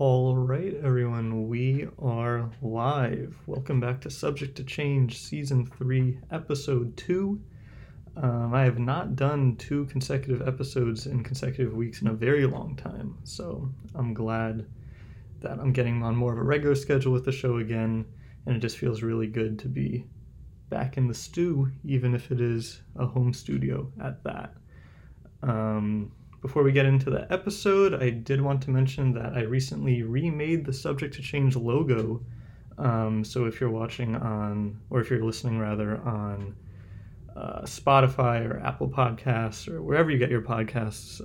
All right, everyone, we are live. Welcome back to Subject to Change, Season 3, Episode 2. I have not done two consecutive episodes in consecutive weeks in a very long time, so I'm glad that I'm getting on more of a regular schedule with the show again, and it just feels really good to be back in the stew, even if it is a home studio at that. Before we get into the episode, I did want to mention that I recently remade the Subject to Change logo. So if you're watching on, or if you're listening rather, on Spotify or Apple Podcasts or wherever you get your podcasts,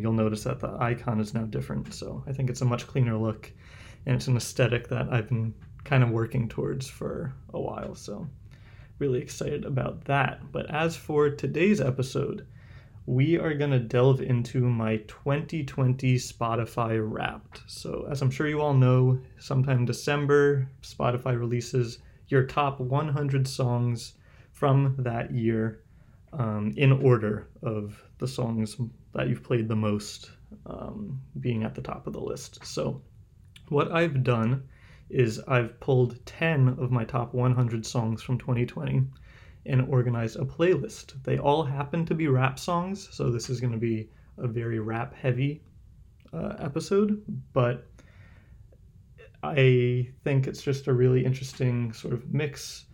you'll notice that the icon is now different. So I think it's a much cleaner look, and it's an aesthetic that I've been kind of working towards for a while. So really excited about that. But as for today's episode, we are going to delve into my 2020 Spotify Wrapped. So as I'm sure you all know, sometime December, Spotify releases your top 100 songs from that year in order of the songs that you've played the most being at the top of the list. So what I've done is I've pulled 10 of my top 100 songs from 2020 and organize a playlist. They all happen to be rap songs, so this is going to be a very rap-heavy episode, but I think it's just a really interesting sort of mix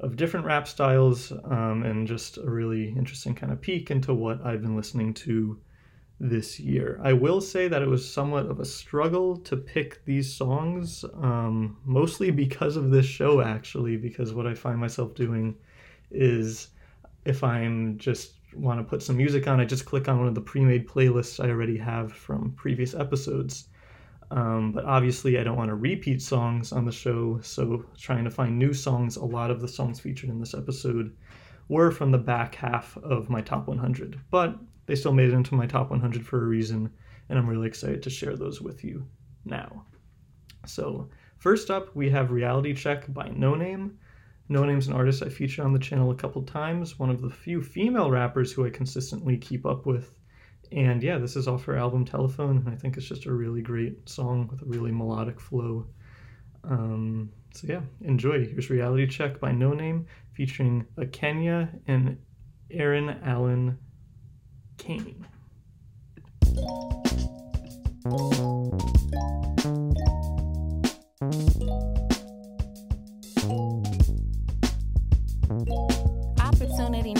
of different rap styles and just a really interesting kind of peek into what I've been listening to this year. I will say that it was somewhat of a struggle to pick these songs, mostly because of this show, actually, because what I find myself doing is if I'm just want to put some music on, I just click on one of the pre-made playlists I already have from previous episodes. But obviously I don't want to repeat songs on the show, so trying to find new songs, a lot of the songs featured in this episode were from the back half of my top 100, but they still made it into my top 100 for a reason, and I'm really excited to share those with you now. So first up, we have Reality Check by No Name. No Name's an artist I featured on the channel a couple times, one of the few female rappers who I consistently keep up with. And yeah, this is off her album Telephone, and I think it's just a really great song with a really melodic flow. So yeah, enjoy. Here's Reality Check by No Name featuring Akenya and Aaron Allen Kane.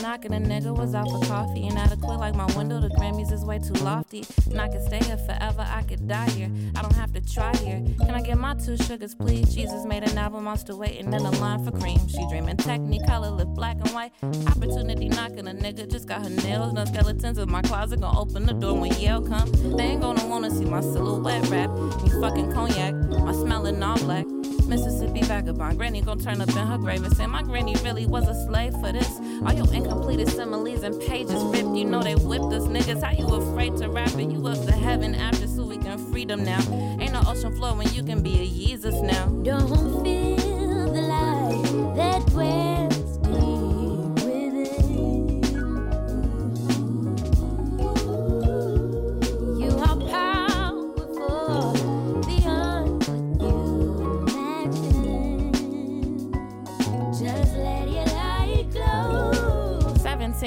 Knocking a nigga was out for coffee. Inadequate like my window, the Grammys is way too lofty. And I could stay here forever, I could die here. I don't have to try here. Can I get my two sugars, please? Jesus made an album, I'm still waiting in a line for cream. She dreaming Technicolor, lip black and white. Opportunity knocking a nigga, just got her nails done. Skeletons in my closet, gonna open the door when Yale come. They ain't gonna wanna see my silhouette wrap. Me fucking cognac, my smelling all black. Mississippi vagabond, granny gon' turn up in her grave and say my granny really was a slave for this. All your incompleted similes and pages ripped, you know they whipped us niggas. How you afraid to rap it? You up to heaven after, so we can freedom now. Ain't no ocean floor when you can be a Jesus now. Don't feel the light that way.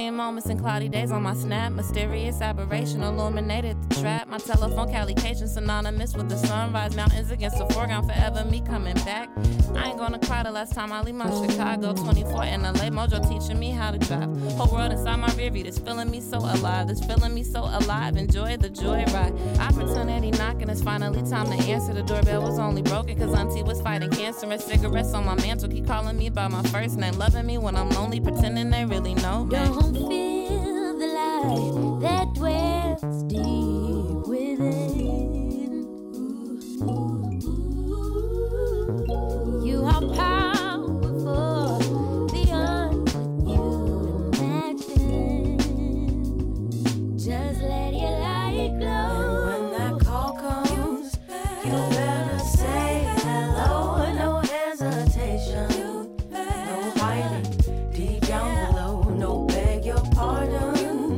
Moments and cloudy days on my snap, mysterious aberration illuminated the trap. My telephone calication synonymous with the sunrise, mountains against the foreground, forever me coming back. I ain't gonna cry the last time I leave my Chicago. 24 in LA, mojo teaching me how to drive. Whole world inside my rearview, that's feeling me so alive, that's feeling me so alive. Enjoy the joyride. Opportunity knocking, it's finally time to answer. The doorbell was only broken cause auntie was fighting cancer, and cigarettes on my mantle keep calling me by my first name, loving me when I'm lonely, pretending they really know me. Don't feel the light that dwells deep within. Ooh. You are powerful beyond what you imagine. Just let your light glow. And when that call comes, you better say hello and no hesitation. No hiding deep down below, no pardon,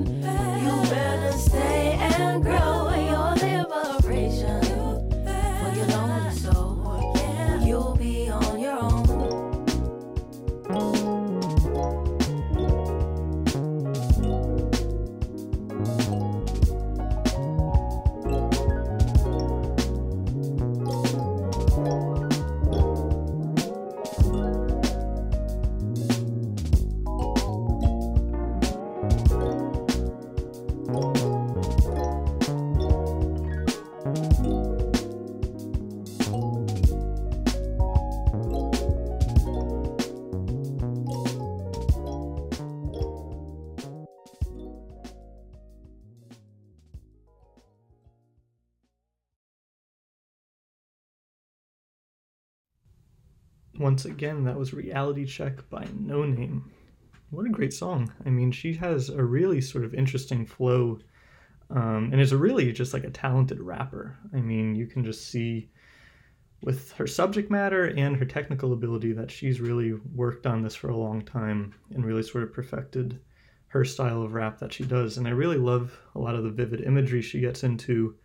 you better stay and grow in your liberation. For your Once again, that was Reality Check by No Name. What a great song. I mean, she has a really sort of interesting flow, and is a really just like a talented rapper. I mean, you can just see with her subject matter and her technical ability that she's really worked on this for a long time and really sort of perfected her style of rap that she does. And I really love a lot of the vivid imagery she gets into,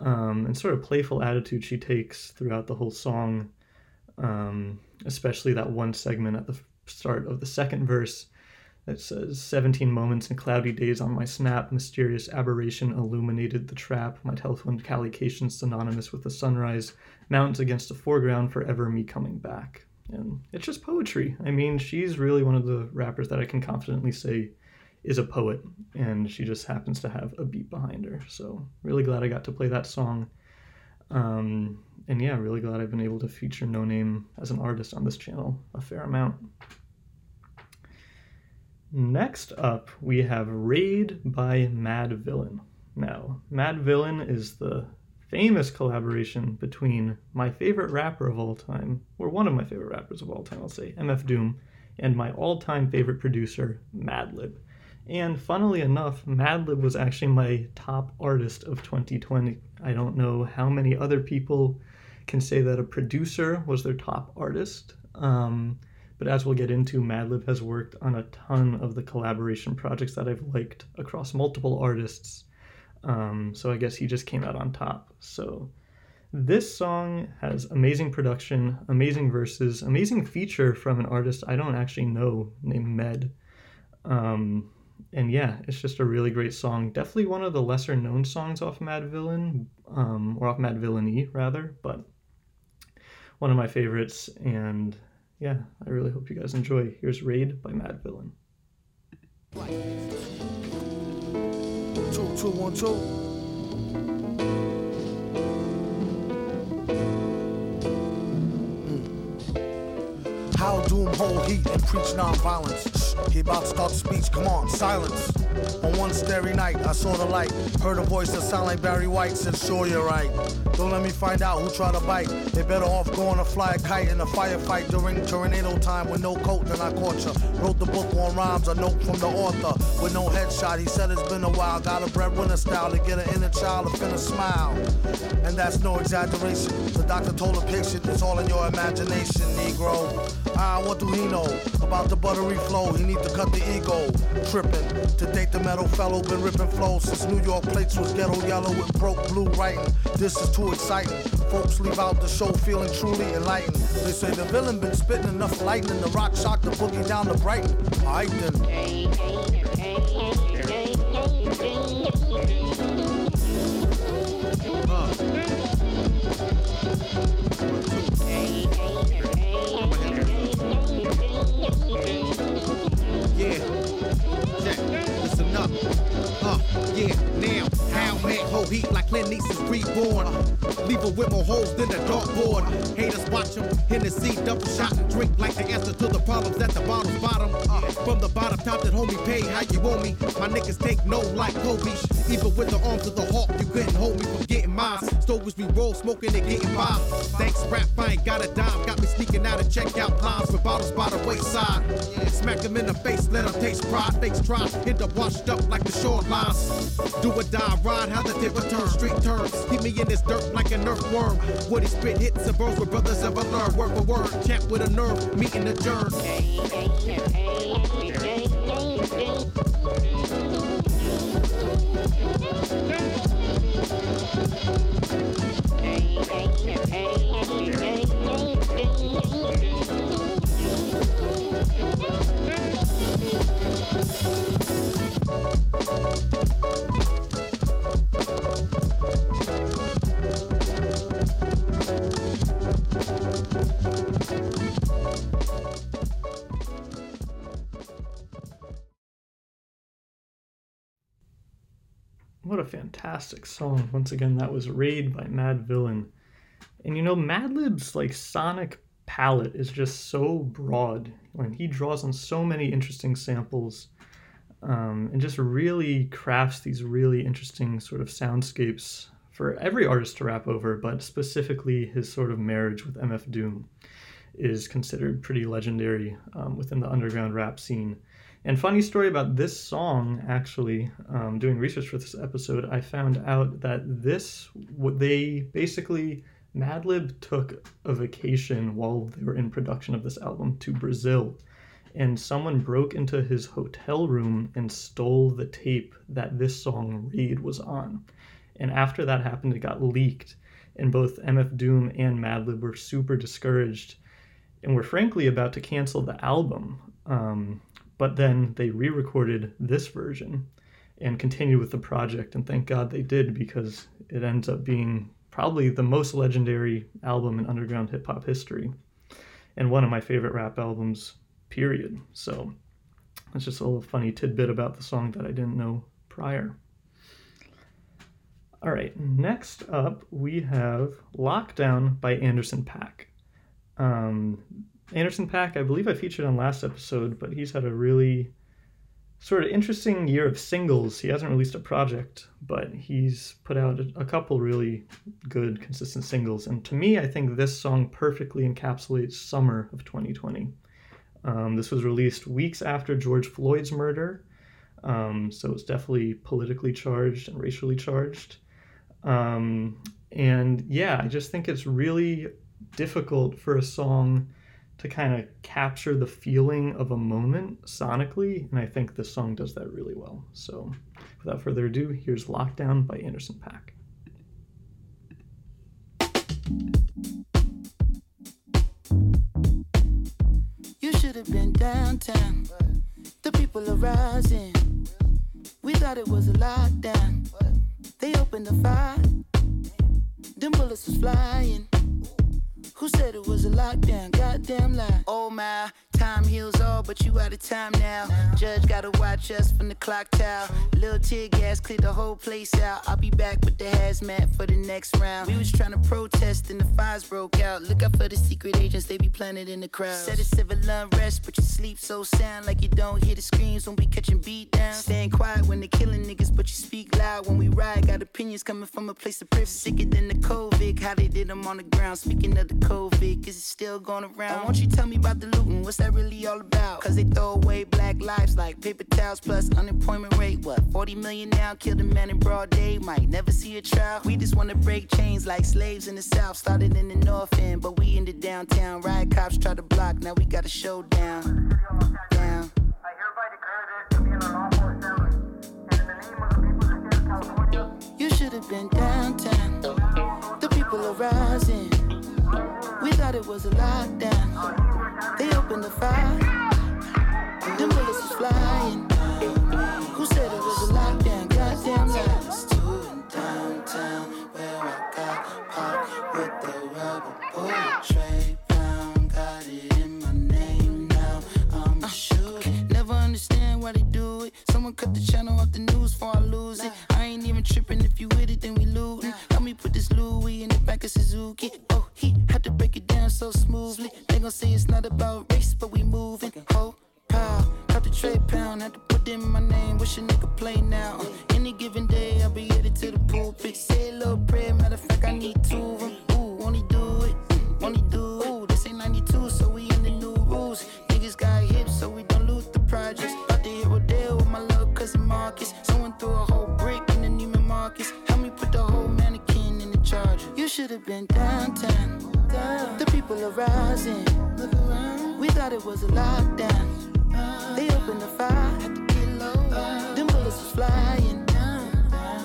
and sort of playful attitude she takes throughout the whole song, especially that one segment at the start of the second verse that says, 17 moments and cloudy days on my snap, mysterious aberration illuminated the trap, my telephone collocation synonymous with the sunrise, mountains against the foreground, forever me coming back. And it's just poetry. I mean, she's really one of the rappers that I can confidently say is a poet, and she just happens to have a beat behind her. So really glad I got to play that song. And yeah, really glad I've been able to feature No Name as an artist on this channel a fair amount. Next up, we have Raid by Madvillain. Now, Madvillain is the famous collaboration between my favorite rapper of all time, or one of my favorite rappers of all time, I'll say, MF Doom, and my all-time favorite producer, Madlib. And funnily enough, Madlib was actually my top artist of 2020. I don't know how many other people can say that a producer was their top artist. But as we'll get into, Madlib has worked on a ton of the collaboration projects that I've liked across multiple artists. So I guess he just came out on top. So this song has amazing production, amazing verses, amazing feature from an artist I don't actually know named Med. And yeah, it's just a really great song. Definitely one of the lesser known songs off Madvillain, or off Madvillainy rather, but one of my favorites. And yeah, I really hope you guys enjoy. Here's Raid by Madvillain. 2, 2, 1, 2. How doom hold heat and preach non-violence? He about to start speech, come on, silence. On one starry night, I saw the light. Heard a voice that sound like Barry White, said, sure you're right. Don't let me find out who tried to bite. They better off going to fly a kite in a firefight during tornado time with no coat than I caught ya. Wrote the book on rhymes, a note from the author. With no headshot, he said it's been a while. Got a breadwinner style to get an inner child to finna smile. And that's no exaggeration. The doctor told a patient, it's all in your imagination, Negro. What do he know about the buttery flow? He need to cut the ego, trippin'. To date the metal fellow, been rippin' flow since New York plates was ghetto yellow with broke blue writing. This is too exciting. Folks leave out the show feeling truly enlightened. They say the villain been spittin' enough lightning. The rock shocked the boogie down to Brighton. Alright then. Yeah, that's enough. Yeah, now, how make whole heat like Clint East's reborn? Leave a with more holes than a dartboard. Haters watch him, Hennessy, double shot and drink like the answer to the problems at the bottle's bottom. From the bottom top that homie pay, how you owe me? My niggas take no like Kobe. Even with the arms of the hawk, you couldn't hold me from getting mine. Stories we roll, smoking and getting by. Thanks, rap, I ain't got a dime. Got me sneaking out of checkout lines with bottles by the wayside. Smack them in the face, let them taste pride. Fakes try, end up washed up like the shorelines. Do or die, ride, how the tip return. Street turns, hit me in this dirt like an earthworm. Woody spit hits and burns with brothers of a learn. Word for word, champ with a nerve, meeting the germ. What a fantastic song. Once again, that was Raid by Madvillain. And you know, Madlib's like sonic palette is just so broad when he draws on so many interesting samples, and just really crafts these really interesting sort of soundscapes for every artist to rap over, but specifically his sort of marriage with MF Doom. is considered pretty legendary within the underground rap scene. And funny story about this song, actually, doing research for this episode, I found out that Madlib took a vacation while they were in production of this album to Brazil, and someone broke into his hotel room and stole the tape that this song "Raid" was on. And after that happened, it got leaked, and both MF Doom and Madlib were super discouraged, and were frankly about to cancel the album. But then they re-recorded this version and continued with the project, and thank God they did, because it ends up being probably the most legendary album in underground hip-hop history, and one of my favorite rap albums, period. So it's just a little funny tidbit about the song that I didn't know prior. All right, next up we have Lockdown by Anderson .Paak. Anderson .Paak, I believe I featured on last episode, but he's had a really sort of interesting year of singles. He hasn't released a project, but he's put out a couple really good, consistent singles. And to me, I think this song perfectly encapsulates summer of 2020. This was released weeks after George Floyd's murder, so it's definitely politically charged and racially charged. And yeah, I just think it's really difficult for a song to kind of capture the feeling of a moment sonically, and I think this song does that really well. So without further ado, here's Lockdown by Anderson .Paak. You should have been downtown. The people are rising. We thought it was a lockdown. They opened the fire. Them bullets was flying. Who said it was a lockdown? Goddamn lie. Oh my, time heals all, but you out of time now. Judge gotta watch us from the clock tower. Little tear gas cleared the whole place out. I'll be back with the hazmat for the next round. We was trying to protest and the fires broke out. Look out for the secret agents, they be planted in the crowd. Said it's civil unrest, but you sleep so sound, like you don't hear the screams when we catching beat down. Staying quiet when they killing niggas, but you speak loud when we ride. Got opinions coming from a place of privilege. Sicker than the COVID, how they did them on the ground. Speaking of the COVID, is it still going around? Why won't you tell me about the looting? What's that really all about? Cause they throw away black lives like paper towels, plus unemployment rate, what? 40 million now, killed a man in broad day, might never see a trial. We just wanna break chains like slaves in the South, started in the North End, but we in the downtown. Riot cops try to block, now we got a showdown. Down. I hereby declare this to be an unlawful assembly, and in the name of the people of the state of California. You should have been downtown. The people are rising. We thought it was a lockdown. They opened the fire. Them bullets was flying. Who said it was a lockdown? Goddamn lies. To downtown where I got popped with the rubber bullet tray round. Got it in my name now. I'm sure. Never understand why they do it. Someone cut the channel off the news before I lose it. I ain't even tripping. If you with it, then we lootin'. Help me put this Louis in the back of Suzuki. Oh, he had to break it down so smoothly. They gon' say it's not about race, but we moving. Oh, pow, got the tray pound. Had to put in my name. Wish a nigga play now. Any given day, I'll be headed to the pulpit. Say a little prayer. Matter of fact, I need two of them. Ooh, only do it. Only do it. Ooh, this ain't 92, so we in the new rules. Niggas got hips, so we don't lose the projects. About to hit Rodale with my little cousin Marcus. Someone threw a whole brick in the Neiman Marcus. Help me put the whole mannequin in the charger. You should have been downtown. The people are rising. We thought it was a lockdown. They opened the fire. Them bullets was flying.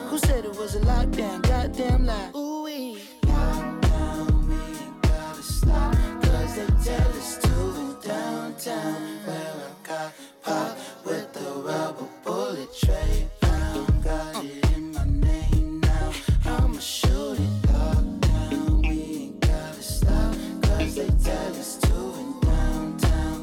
Who said it was a lockdown? Goddamn lie. Ooh wee. Lockdown, we gotta stop. Cause they tell us to downtown. Where I got popped with the rubber bullet tray. Got it in my name now. I'ma shoot it. They tell us to in downtown.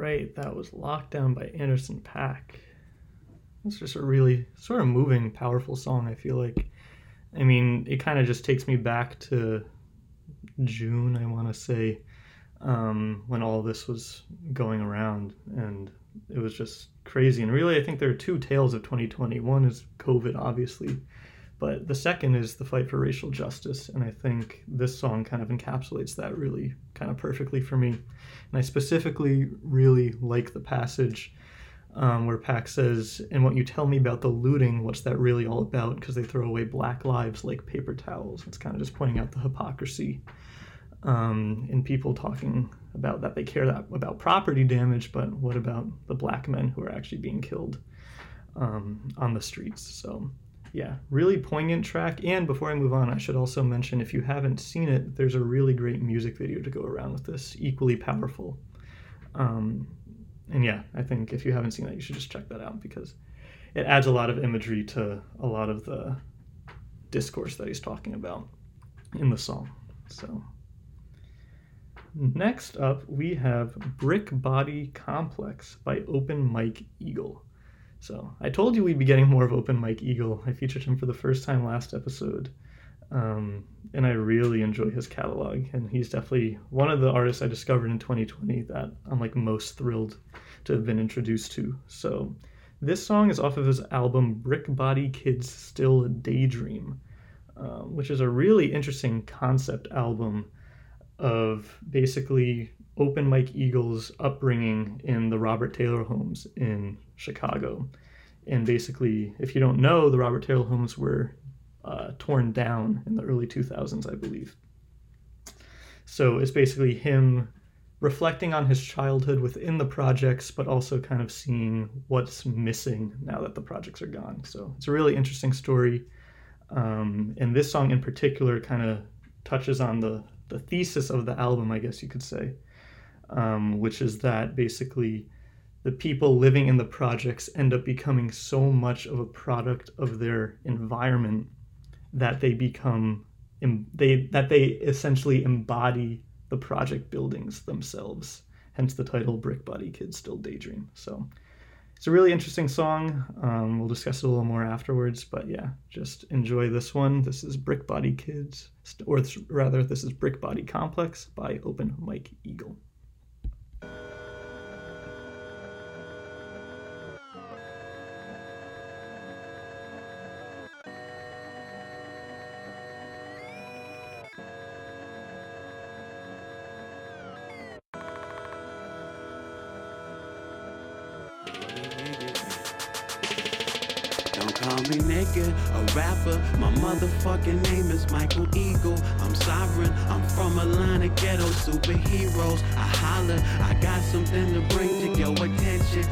right, that was Lockdown by Anderson .Paak. It's just a really sort of moving, powerful song, I feel like. I mean, it kind of just takes me back to June, I want to say, when all this was going around, and it was just crazy. And really, I think there are two tales of 2020. One is COVID, obviously, but the second is the fight for racial justice. And I think this song kind of encapsulates that really kind of perfectly for me. And I specifically really like the passage where Paak says, "And what you tell me about the looting, what's that really all about? Because they throw away black lives like paper towels." It's kind of just pointing out the hypocrisy in people talking about that they care that about property damage, but what about the black men who are actually being killed on the streets? So yeah, really poignant track. And before I move on, I should also mention, if you haven't seen it, there's a really great music video to go around with this, equally powerful. And yeah, I think if you haven't seen that, you should just check that out, because it adds a lot of imagery to a lot of the discourse that he's talking about in the song. So next up, we have Brick Body Complex by Open Mike Eagle. So I told you we'd be getting more of Open Mike Eagle. I featured him for the first time last episode, and I really enjoy his catalog. And he's definitely one of the artists I discovered in 2020 that I'm like most thrilled to have been introduced to. So this song is off of his album Brick Body Kids Still Daydream, which is a really interesting concept album of basically Open Mike Eagle's upbringing in the Robert Taylor Homes in Chicago. And basically, if you don't know, the Robert Taylor Homes were torn down in the early 2000s, I believe. So it's basically him reflecting on his childhood within the projects, but also kind of seeing what's missing now that the projects are gone. So it's a really interesting story. And this song in particular kind of touches on the thesis of the album, I guess you could say, which is that basically the people living in the projects end up becoming so much of a product of their environment that they become, they essentially embody the project buildings themselves, hence the title Brick Body Kids Still Daydream. So it's a really interesting song. We'll discuss it a little more afterwards, but yeah, just enjoy this one. This is Brick Body Kids, or rather, this is Brick Body Complex by Open Mike Eagle. A rapper, my motherfucking name is Michael Eagle. I'm sovereign, I'm from a line of ghetto superheroes. I holler, I got something to bring to your attention.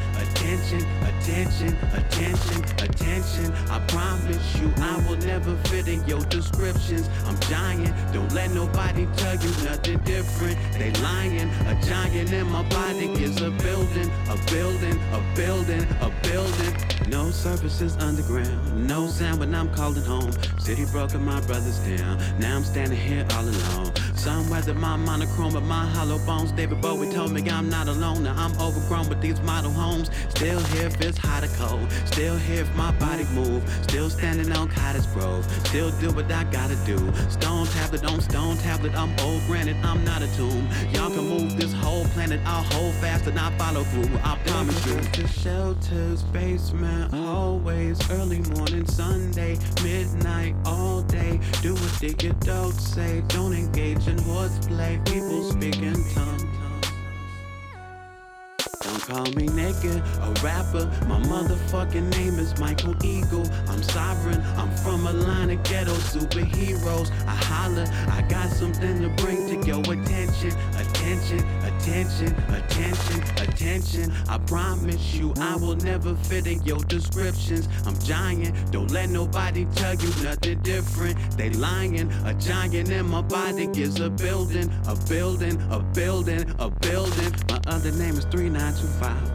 Attention. I promise you I will never fit in your descriptions. I'm giant, don't let nobody tell you nothing different. They lying, a giant in my body is a building. No surfaces underground, no sound when I'm calling home. City broken my brothers down, now I'm standing here all alone. Some weather my monochrome but my hollow bones. David Bowie told me I'm not alone. Now I'm overgrown with these model homes. Still here if it's hot or cold, still here if my body move, still standing on Cottage Grove, still do what I gotta do. Stone tablet on stone tablet, I'm old granite, I'm not a tomb. Y'all can move this whole planet, I'll hold fast and I'll follow through, I promise you. The shelters, basement, hallways, early morning, Sunday, midnight, all day. Do what the adults say, don't engage in horseplay, people speaking tongue. Don't call me naked, a rapper, my motherfucking name is Michael Eagle. I'm sovereign, I'm from a line of ghetto superheroes. I holler, I got something to bring to your attention. Attention. I promise you I will never fit in your descriptions. I'm giant, don't let nobody tell you nothing different. They lying, a giant in my body is a building. My other name is 39.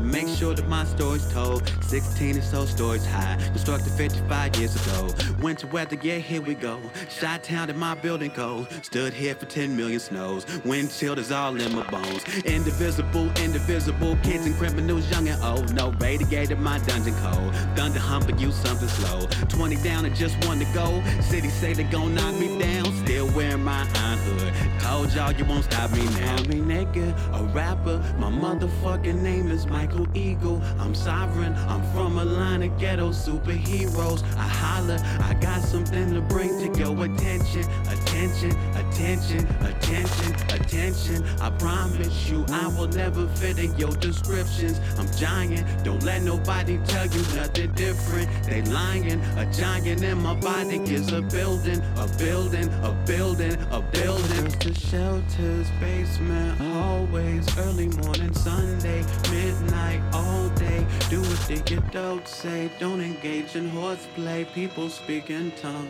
Make sure that my story's told. 16 or so stories high, constructed 55 years ago. Winter weather, yeah, here we go. Chi-town in my building cold. Stood here for 10 million snows. Wind chilled is all in. in my bones. Indivisible, indivisible, kids and criminals, young and old. No radiated my dungeon code. Thunder humping you something slow. 20 down and just one to go. City say they gon' knock me down. Still wearing my iron hood. Told y'all you won't stop me now. Me naked, a rapper. My motherfucking name is Michael Eagle. I'm sovereign. I'm from a line of ghetto superheroes. I holler. I got something to bring to your attention. Attention, attention, attention, attention. I promise you I will never fit in your descriptions. I'm giant. Don't let nobody tell you nothing different. They lying. A giant in my body is a building. A building, a building, a building. The shelters, basement, always. Early morning, Sunday, midnight, all day. Do what the adults say. Don't engage in horseplay. People speak in tongues.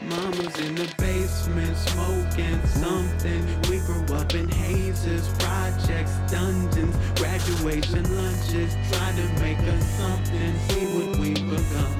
Mama's in the basement smoking something. We grew up in hazes, projects, dungeons, graduation lunches. Try to make us something, see what we become.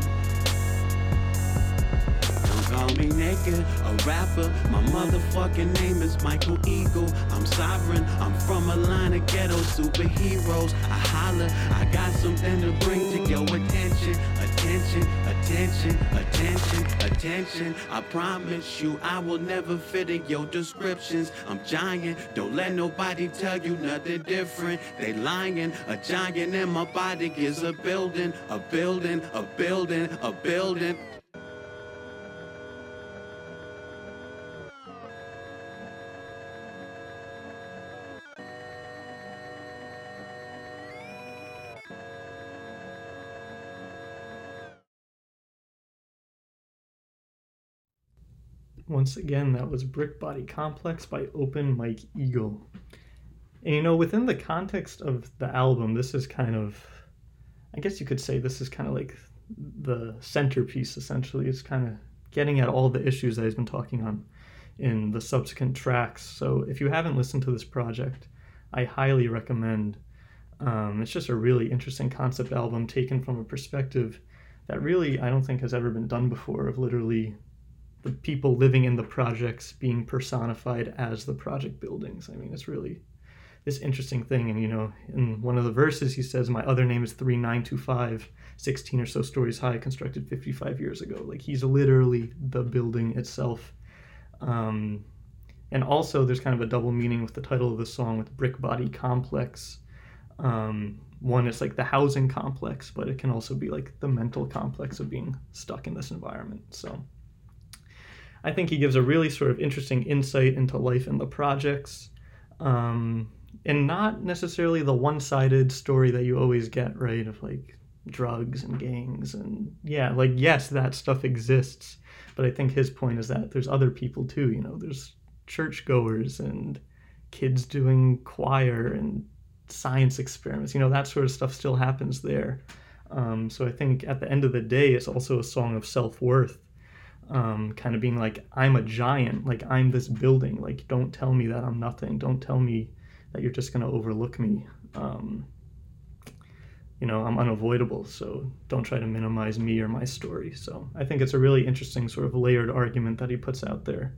Call me naked, a rapper. My motherfucking name is Michael Eagle. I'm sovereign. I'm from a line of ghetto superheroes. I holler. I got something to bring to your attention. Attention, attention, attention, attention. I promise you I will never fit in your descriptions. I'm giant. Don't let nobody tell you nothing different. They lying. A giant in my body is a building. A building, a building, a building. Once again, that was Brick Body Complex by Open Mike Eagle. And you know, within the context of the album, this is kind of, I guess you could say this is kind of like the centerpiece, essentially. It's kind of getting at all the issues that he's been talking on in the subsequent tracks. So if you haven't listened to this project, I highly recommend. It's just a really interesting concept album taken from a perspective that really I don't think has ever been done before, of literally the people living in the projects being personified as the project buildings. I mean, it's really this interesting thing. And, you know, in one of the verses, he says, my other name is 3925, 16 or so stories high, constructed 55 years ago. Like, he's literally the building itself. And also there's kind of a double meaning with the title of the song with Brick Body Complex. One, it's like the housing complex, but it can also be like the mental complex of being stuck in this environment. So I think he gives a really sort of interesting insight into life in the projects, and not necessarily the one-sided story that you always get, right, of like drugs and gangs and like, yes, that stuff exists, but I think his point is that there's other people too. You know, there's churchgoers and kids doing choir and science experiments. You know, that sort of stuff still happens there. So I think at the end of the day, it's also a song of self-worth. Kind of being like, I'm a giant, like I'm this building, like don't tell me that I'm nothing, don't tell me that you're just going to overlook me. You know, I'm unavoidable, so don't try to minimize me or my story. So I think it's a really interesting sort of layered argument that he puts out there,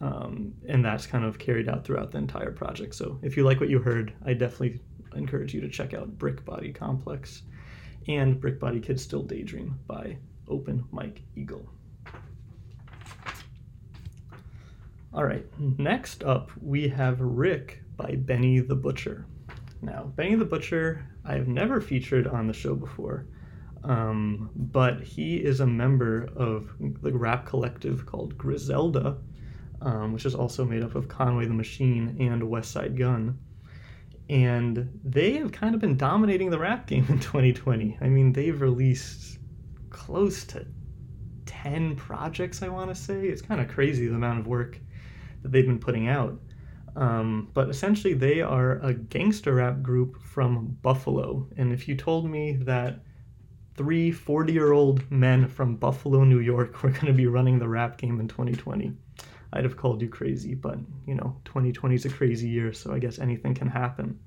and that's kind of carried out throughout the entire project. So if you like what you heard, I definitely encourage you to check out Brick Body Complex and Brick Body Kids Still Daydream by Open Mike Eagle. All right, next up we have Rick by Benny the Butcher. Now, Benny the Butcher, I've never featured on the show before, but he is a member of the rap collective called Griselda, which is also made up of Conway the Machine and West Side Gun. And they have kind of been dominating the rap game in 2020. I mean, they've released close to 10 projects, I want to say. It's kind of crazy the amount of work that they've been putting out, but essentially they are a gangster rap group from Buffalo. And if you told me that three 40-year-old men from Buffalo, New York were going to be running the rap game in 2020, I'd have called you crazy. But you know, 2020 is a crazy year, so I guess anything can happen.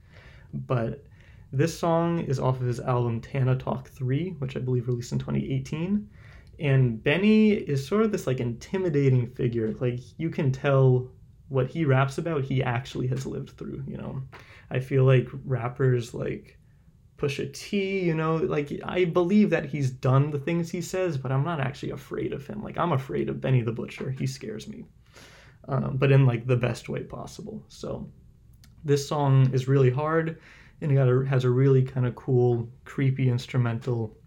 But this song is off of his album Tana Talk 3, which I believe released in 2018. And Benny is sort of this like intimidating figure. Like, you can tell what he raps about, he actually has lived through, you know. I feel like rappers like Pusha T, you know, like I believe that he's done the things he says, but I'm not actually afraid of him. Like I'm afraid of Benny the Butcher. He scares me, but in like the best way possible. So this song is really hard, and it has a really kind of cool, creepy instrumental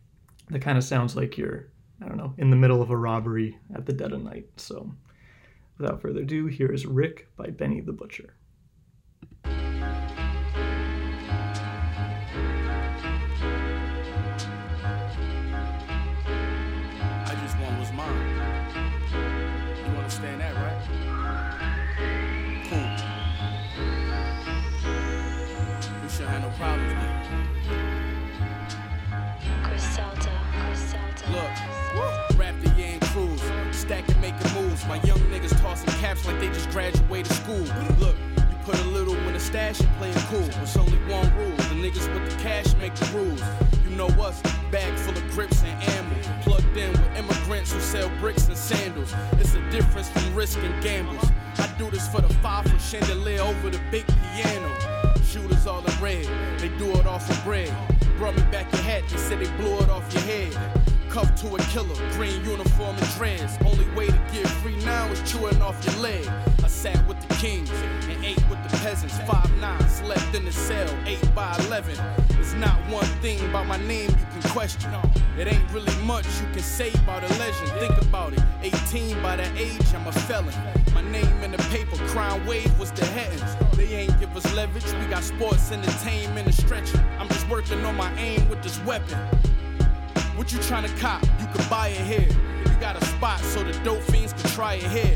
that kind of sounds like you're, I don't know, in the middle of a robbery at the dead of night. So without further ado, here is Rick by Benny the Butcher. My young niggas tossing caps like they just graduated school. Look, you put a little in a stash and play it cool. There's only one rule, the niggas with the cash make the rules. You know us, bag full of grips and ammo, plugged in with immigrants who sell bricks and sandals. It's a difference from risk and gambles. I do this for the five from chandelier over the big piano. Shooters all in red, they do it all for bread. Brought me back your hat, they said they blew it off your head. Cuffed to a killer, green uniform and dreads. Only way to get free now is chewing off your leg. I sat with the kings and ate with the peasants. 5'9", slept in the cell, 8 by 11. It's not one thing about my name you can question. It ain't really much you can say about a legend. Think about it, 18 by that age, I'm a felon. My name in the paper, crime wave was the headings. They ain't give us leverage, we got sports, entertainment, and stretching. I'm just working on my aim with this weapon. What you tryna cop? You can buy it here. You got a spot so the dope fiends can try it here.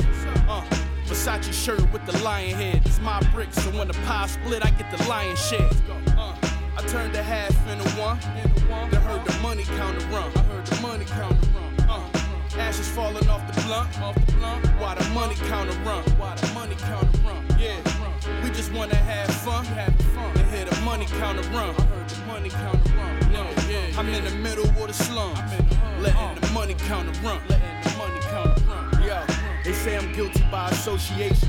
Versace shirt with the lion head. It's my brick, so when the pie split, I get the lion share. I turned the half into one. Then heard the money counter run. Ashes falling off the blunt. Why the money counter run? Yeah. We just wanna have fun. And hear the money counter run. I'm in the middle of the slums, letting the money counter run. Yo, they say I'm guilty by association.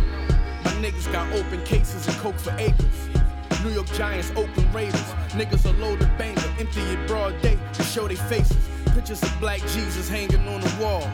My niggas got open cases and coke for acres. New York Giants, Oakland Raiders. Niggas are loaded banger, empty at broad day to show they faces. Pictures of black Jesus hanging on the wall.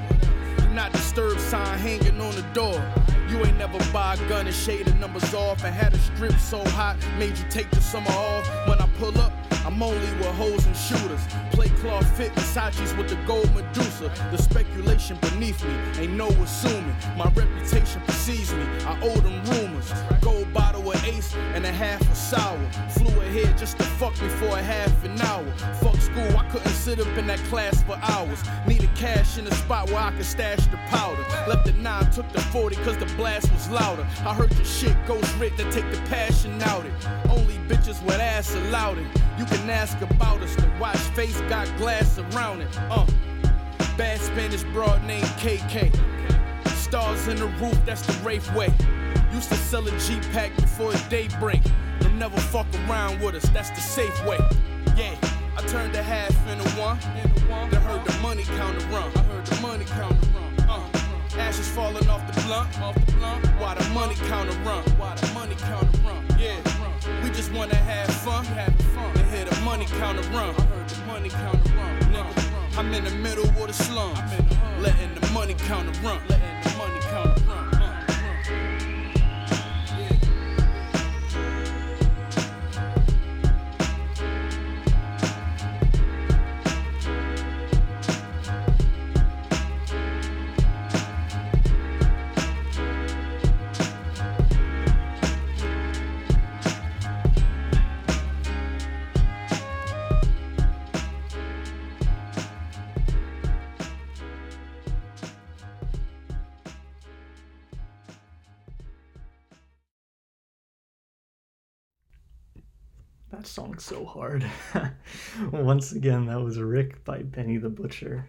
Do not disturb sign hanging on the door. You ain't never buy a gun and shade the numbers off. And had a strip so hot, made you take the summer off. When I pull up, I'm only with hoes and shooters. Play cloth fit Versace's with the gold Medusa. The speculation beneath me, ain't no assuming. My reputation precedes me, I owe them rumors. Gold bottle of Ace and a half of sour. Flew ahead just to fuck me for a half an hour. Fuck school, I couldn't sit up in that class for hours. Needed cash in a spot where I could stash the powder. Left the 9, took the 40 cause the blast was louder. I heard your shit goes ripped to take the passion out it. Only bitches with ass allowed it. You can ask about us. The watch face got glass around it. Bad Spanish broad named KK. Stars in the roof, that's the Rafe way. Used to sell a G-Pack before it's daybreak. They'll never fuck around with us, that's the safe way. Yeah, I turned the half into one. Then heard the money counter run. Ashes falling off the blunt. Why the money counter run? Yeah, we just wanna have fun. And hear the money counter run. I'm in the middle of the slums, letting the money counter run. That song's so hard. Once again, that was Rick by Benny the Butcher.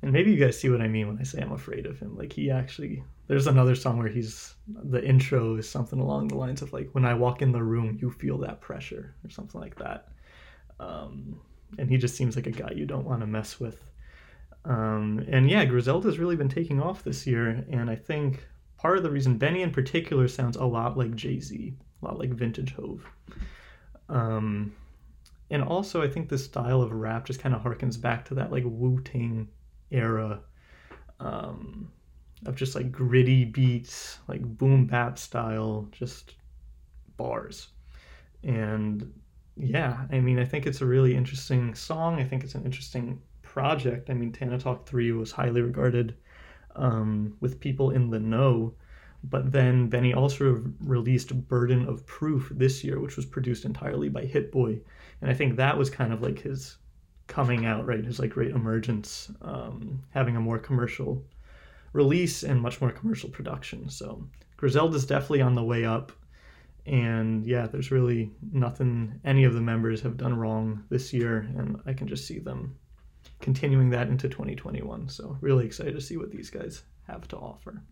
And maybe you guys see what I mean when I say I'm afraid of him. Like, he actually, there's another song where the intro is something along the lines of like, when I walk in the room, you feel that pressure or something like that. And he just seems like a guy you don't want to mess with. And yeah, Griselda's really been taking off this year. And I think part of the reason Benny in particular sounds a lot like Jay-Z, a lot like vintage Hove. And also I think the style of rap just kind of harkens back to that like Wu-Tang era of just like gritty beats, like boom bap style, just bars. And yeah, I mean, I think it's a really interesting song. I think it's an interesting project. I mean, Tana Talk 3 was highly regarded with people in the know, but then Benny also released Burden of Proof this year, which was produced entirely by Hit Boy, and I think that was kind of like his coming out, right? His like great emergence, having a more commercial release and much more commercial production. So Griselda's definitely on the way up. And yeah, there's really nothing any of the members have done wrong this year, and I can just see them continuing that into 2021. So really excited to see what these guys have to offer.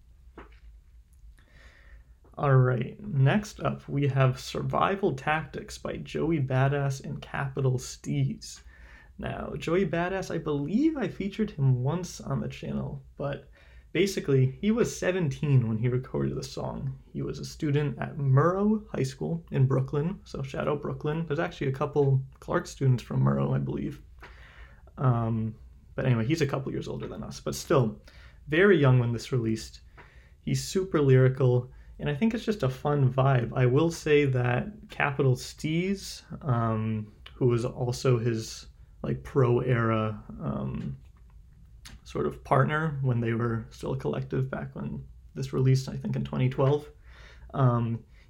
All right, next up we have Survival Tactics by Joey Badass and Capital Steez. Now, Joey Badass, I believe I featured him once on the channel, but basically, he was 17 when he recorded the song. He was a student at Murrow High School in Brooklyn, so shout out Brooklyn. There's actually a couple Clark students from Murrow, I believe. But anyway, he's a couple years older than us, but still very young when this released. He's super lyrical, and I think it's just a fun vibe. I will say that Capital Steez, who was also his like pro-era sort of partner when they were still a collective back when this released, I think in 2012.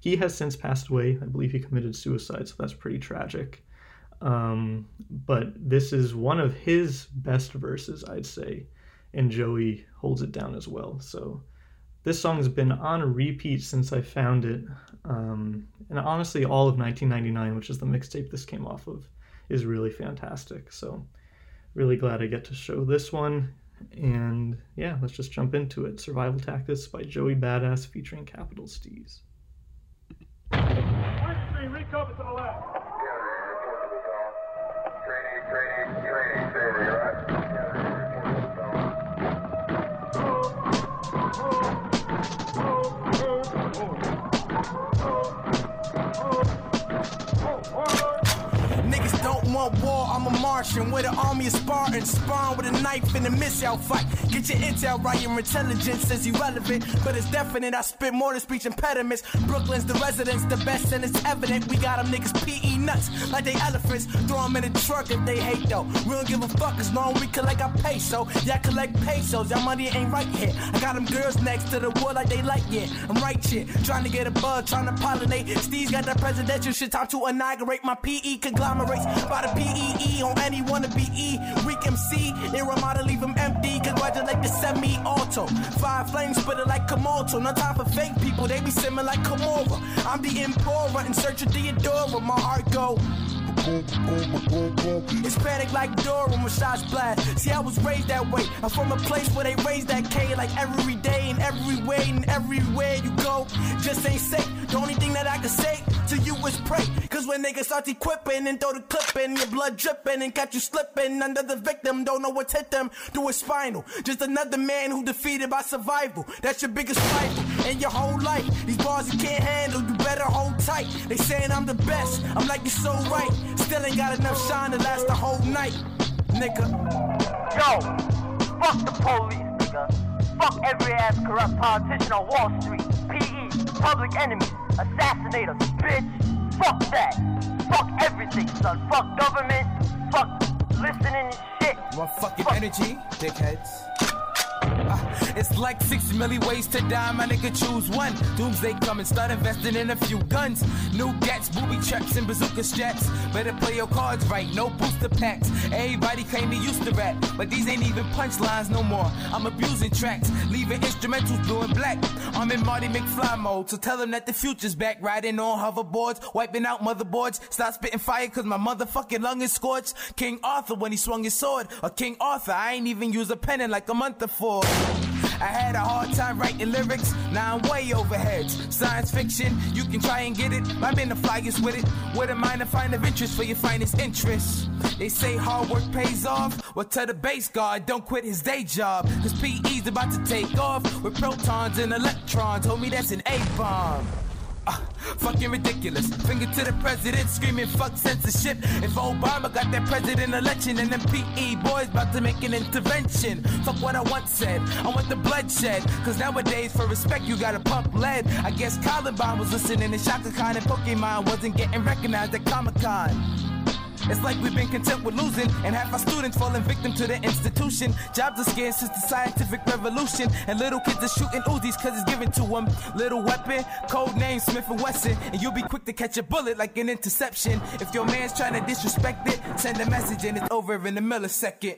He has since passed away. I believe he committed suicide, so that's pretty tragic. But this is one of his best verses, I'd say, and Joey holds it down as well. So this song has been on repeat since I found it. And honestly, all of 1999, which is the mixtape this came off of, is really fantastic. So really glad I get to show this one. And yeah, let's just jump into it. Survival Tactics by Joey Badass featuring Capital Steez. 3-3, recover to the left. Training, right? Niggas don't want war, I'm a Martian with an army of Spartans. Spawn with a knife in a missile fight. Get your intel right, your intelligence is irrelevant, but it's definite. I spit more than speech impediments. Brooklyn's the residence, the best, and it's evident. We got them niggas P.E. nuts like they elephants. Throw them in a truck if they hate, though. We don't give a fuck as long as we collect our peso. Y'all collect pesos, y'all money ain't right yet. I got them girls next to the wood like they like, yeah. I'm right shit, trying to get a bug, trying to pollinate. Steez got that presidential shit, time to inaugurate my P.E. conglomerate. By the PEE on any wannabe E. Weak MC, they remodel, leave him empty. Congratulate the semi-auto. Fire flames, spitter like Komodo. No time for fake people, they be simmering like Kimura. I'm the Emperor in search of Theodora. My heart go it's panic like Dora when shots blast. See, I was raised that way. I'm from a place where they raise that K like every day and every way and everywhere you go. Just ain't safe. The only thing that I can say to you is pray. Cause when niggas start equipping and throw the clip in, your blood dripping and catch you slipping under the victim. Don't know what's hit them through his spinal. Just another man who defeated by survival. That's your biggest rival in your whole life. These bars you can't handle, you better hold tight. They saying I'm the best. I'm like, you're so right. Still ain't got enough shine to last the whole night, nigga. Yo, fuck the police, nigga. Fuck every ass corrupt politician on Wall Street. P.E., public enemy, assassinators, bitch. Fuck that. Fuck everything, son. Fuck government. Fuck listening and shit. Want fucking energy, dickheads? It's like 6 million ways to die, my nigga, choose one. Doomsday coming, start investing in a few guns. New gats, booby traps, and bazooka straps. Better play your cards right, no booster packs. Everybody claim they used to rap, but these ain't even punchlines no more. I'm abusing tracks, leaving instrumentals blue and black. I'm in Marty McFly mode, so tell them that the future's back. Riding on hoverboards, wiping out motherboards. Stop spitting fire, cause my motherfucking lung is scorched. King Arthur when he swung his sword, or King Arthur, I ain't even use a pennon like a month before. I had a hard time writing lyrics, now I'm way over heads. Science fiction, you can try and get it. I've been the flyest with it. Wouldn't mind a find of interest for your finest interest. They say hard work pays off. Well, tell the base guard, don't quit his day job. Cause PE's about to take off with protons and electrons. Homie, that's an A-bomb. Fucking ridiculous. Finger to the president screaming fuck censorship. If Obama got that president election and them PE boys about to make an intervention. Fuck what I once said, I want the bloodshed. Cause nowadays for respect you gotta pump lead. I guess Columbine was listening to Shaka Khan and Pokemon wasn't getting recognized at Comic-Con. It's like we've been content with losing, and half our students falling victim to the institution. Jobs are scarce since the scientific revolution, and little kids are shooting Uzis cause it's given to them. Little weapon, code name Smith & Wesson, and you'll be quick to catch a bullet like an interception. If your man's trying to disrespect it, send a message and it's over in a millisecond.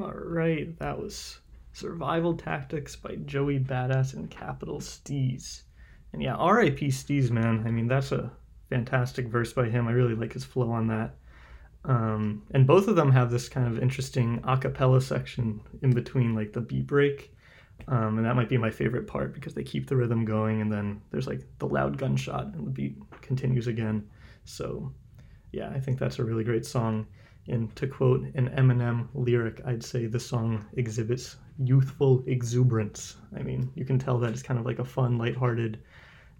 Alright, that was Survival Tactics by Joey Badass and Capital Steez. And yeah, R.I.P. Steez, man. I mean, that's a fantastic verse by him. I really like his flow on that. And both of them have this kind of interesting a cappella section in between, like, the beat break. And that might be my favorite part because they keep the rhythm going and then there's, like, the loud gunshot and the beat continues again. So, yeah, I think that's a really great song. And to quote an Eminem lyric, I'd say the song exhibits youthful exuberance. I mean, you can tell that it's kind of like a fun, lighthearted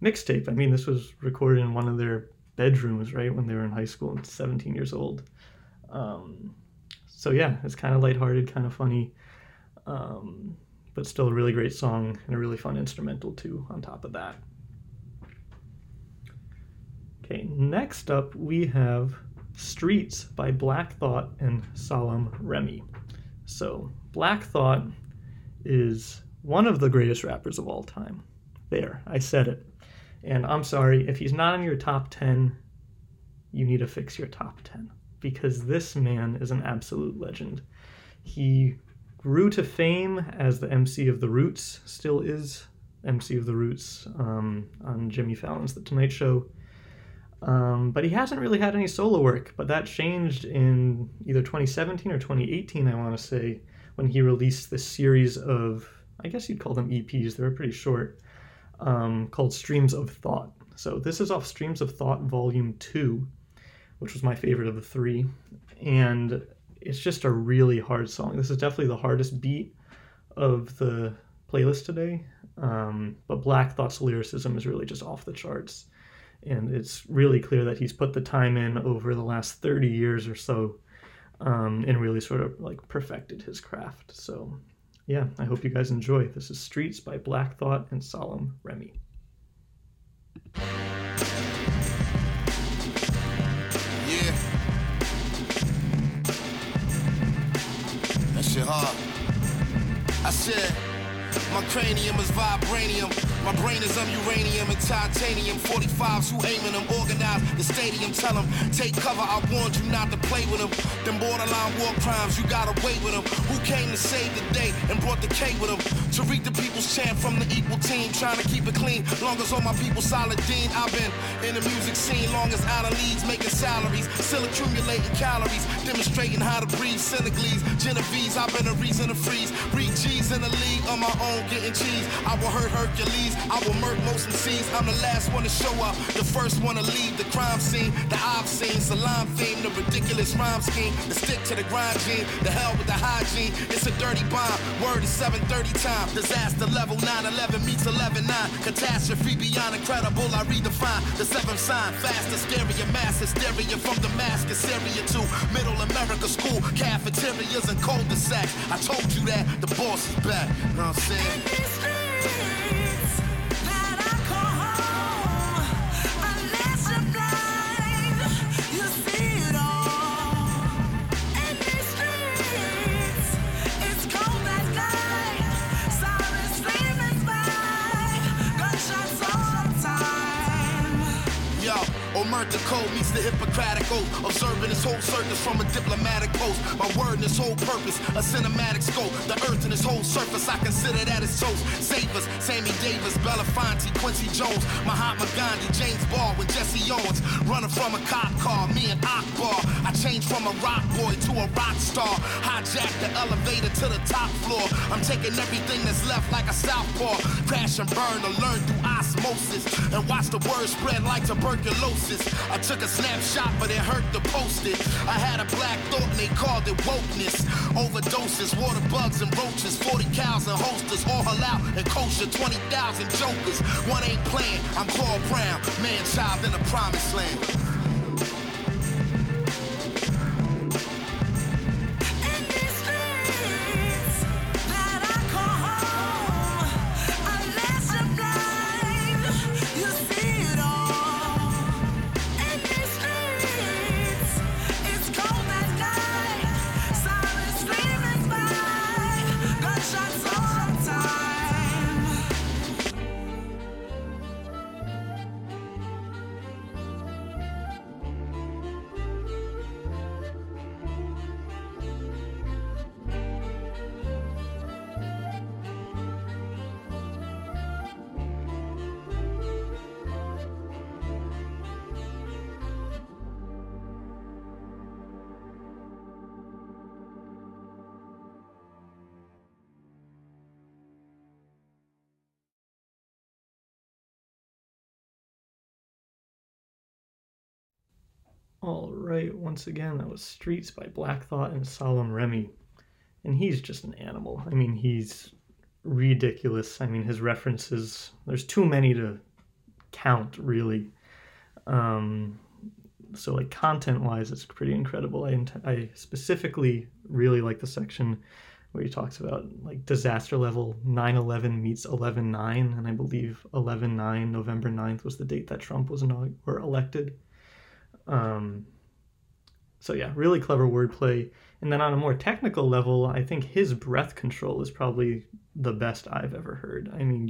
mixtape. I mean, this was recorded in one of their bedrooms, right, when they were in high school and 17 years old. So yeah, it's kind of lighthearted, kind of funny, but still a really great song and a really fun instrumental too on top of that. Okay, next up we have Streets by Black Thought and Solemn Remy. So Black Thought is one of the greatest rappers of all time. There, I said it. And I'm sorry, if he's not in your top 10, you need to fix your top 10, because this man is an absolute legend. He grew to fame as the MC of The Roots, still is MC of The Roots on Jimmy Fallon's The Tonight Show. But he hasn't really had any solo work, but that changed in either 2017 or 2018, I want to say, when he released this series of, I guess you'd call them EPs, they were pretty short, called Streams of Thought. So this is off Streams of Thought Volume 2, which was my favorite of the three, and it's just a really hard song. This is definitely the hardest beat of the playlist today, but Black Thought's lyricism is really just off the charts. And it's really clear that he's put the time in over the last 30 years or so and really sort of like perfected his craft. So yeah, I hope you guys enjoy. This is Streets by Black Thought and Solemn Remy. Yeah. That shit hard. I said... My cranium is vibranium, my brain is uranium and titanium. 45s who aiming them, organize the stadium, tell them, take cover, I warned you not to play with them. Them borderline war crimes, you got away with them. Who came to save the day and brought the K with them? To read the people's chant from the equal team, trying to keep it clean, long as all my people solid dean. I've been in the music scene, long as out of leads, making salaries, still accumulating calories, demonstrating how to breathe, Senegalese, Genovese, I've been a reason to freeze, read G's in the league on my own. Getting cheese, I will hurt Hercules, I will murk most MCs. I'm the last one to show up, the first one to leave the crime scene, the obscene, salon theme, the ridiculous rhyme scheme, the stick to the grind gene, the hell with the hygiene, it's a dirty bomb, word is 7:30 time, disaster level 9/11 meets 11/9, catastrophe beyond incredible, I redefine the seventh sign, faster, scarier, mass hysteria from Damascus, Syria to Middle America school, cafeterias and cul-de-sacs, I told you that, the boss is back, you know what I'm saying? In these streets that I call home, unless you're blind, you see it all. In these streets, it's cold at night, silent screaming by, gunshots all the time. Yo, oh my learned the code meets the Hippocratic Oath, observing this whole circus from a diplomatic post. My word and its whole purpose, a cinematic scope. The earth and its whole surface, I consider that its toast. Savers, Sammy Davis, Belafonte, Quincy Jones, Mahatma Gandhi, James Baldwin, Jesse Owens. Running from a cop car, me and Akbar. I changed from a rock boy to a rock star. Hijacked the elevator to the top floor. I'm taking everything that's left like a southpaw. Crash and burn to learn through osmosis. And watch the word spread like tuberculosis. I took a snapshot, but it hurt to post it. I had a black thought and they called it wokeness. Overdoses, water bugs and roaches, 40 cows and holsters, all halal and kosher, 20,000 jokers. One ain't playing, I'm Claude Brown, man child in the promised land. All right, once again, that was Streets by Black Thought and Solemn Remy. And he's just an animal. I mean, he's ridiculous. I mean, his references, there's too many to count, really. So, like, content-wise, it's pretty incredible. I specifically really like the section where he talks about, like, disaster level 9/11 meets 11/9. And I believe 11/9, November 9th, was the date that Trump was elected. So yeah, really clever wordplay. And then on a more technical level, I think his breath control is probably the best I've ever heard. I mean,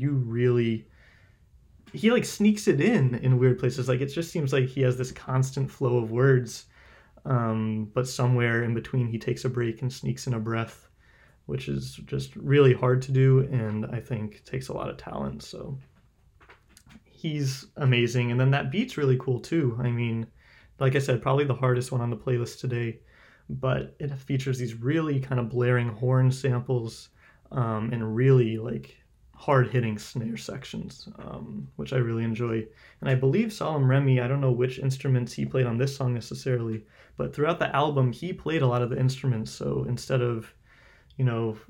he sneaks it in weird places. Like, it just seems like he has this constant flow of words, but somewhere in between he takes a break and sneaks in a breath, which is just really hard to do, and I think takes a lot of talent. So he's amazing. And then that beat's really cool too. I mean, like I said, probably the hardest one on the playlist today, but it features these really kind of blaring horn samples and really like hard-hitting snare sections, which I really enjoy. And I believe Solemn Remy, I don't know which instruments he played on this song necessarily, but throughout the album, he played a lot of the instruments. So instead of,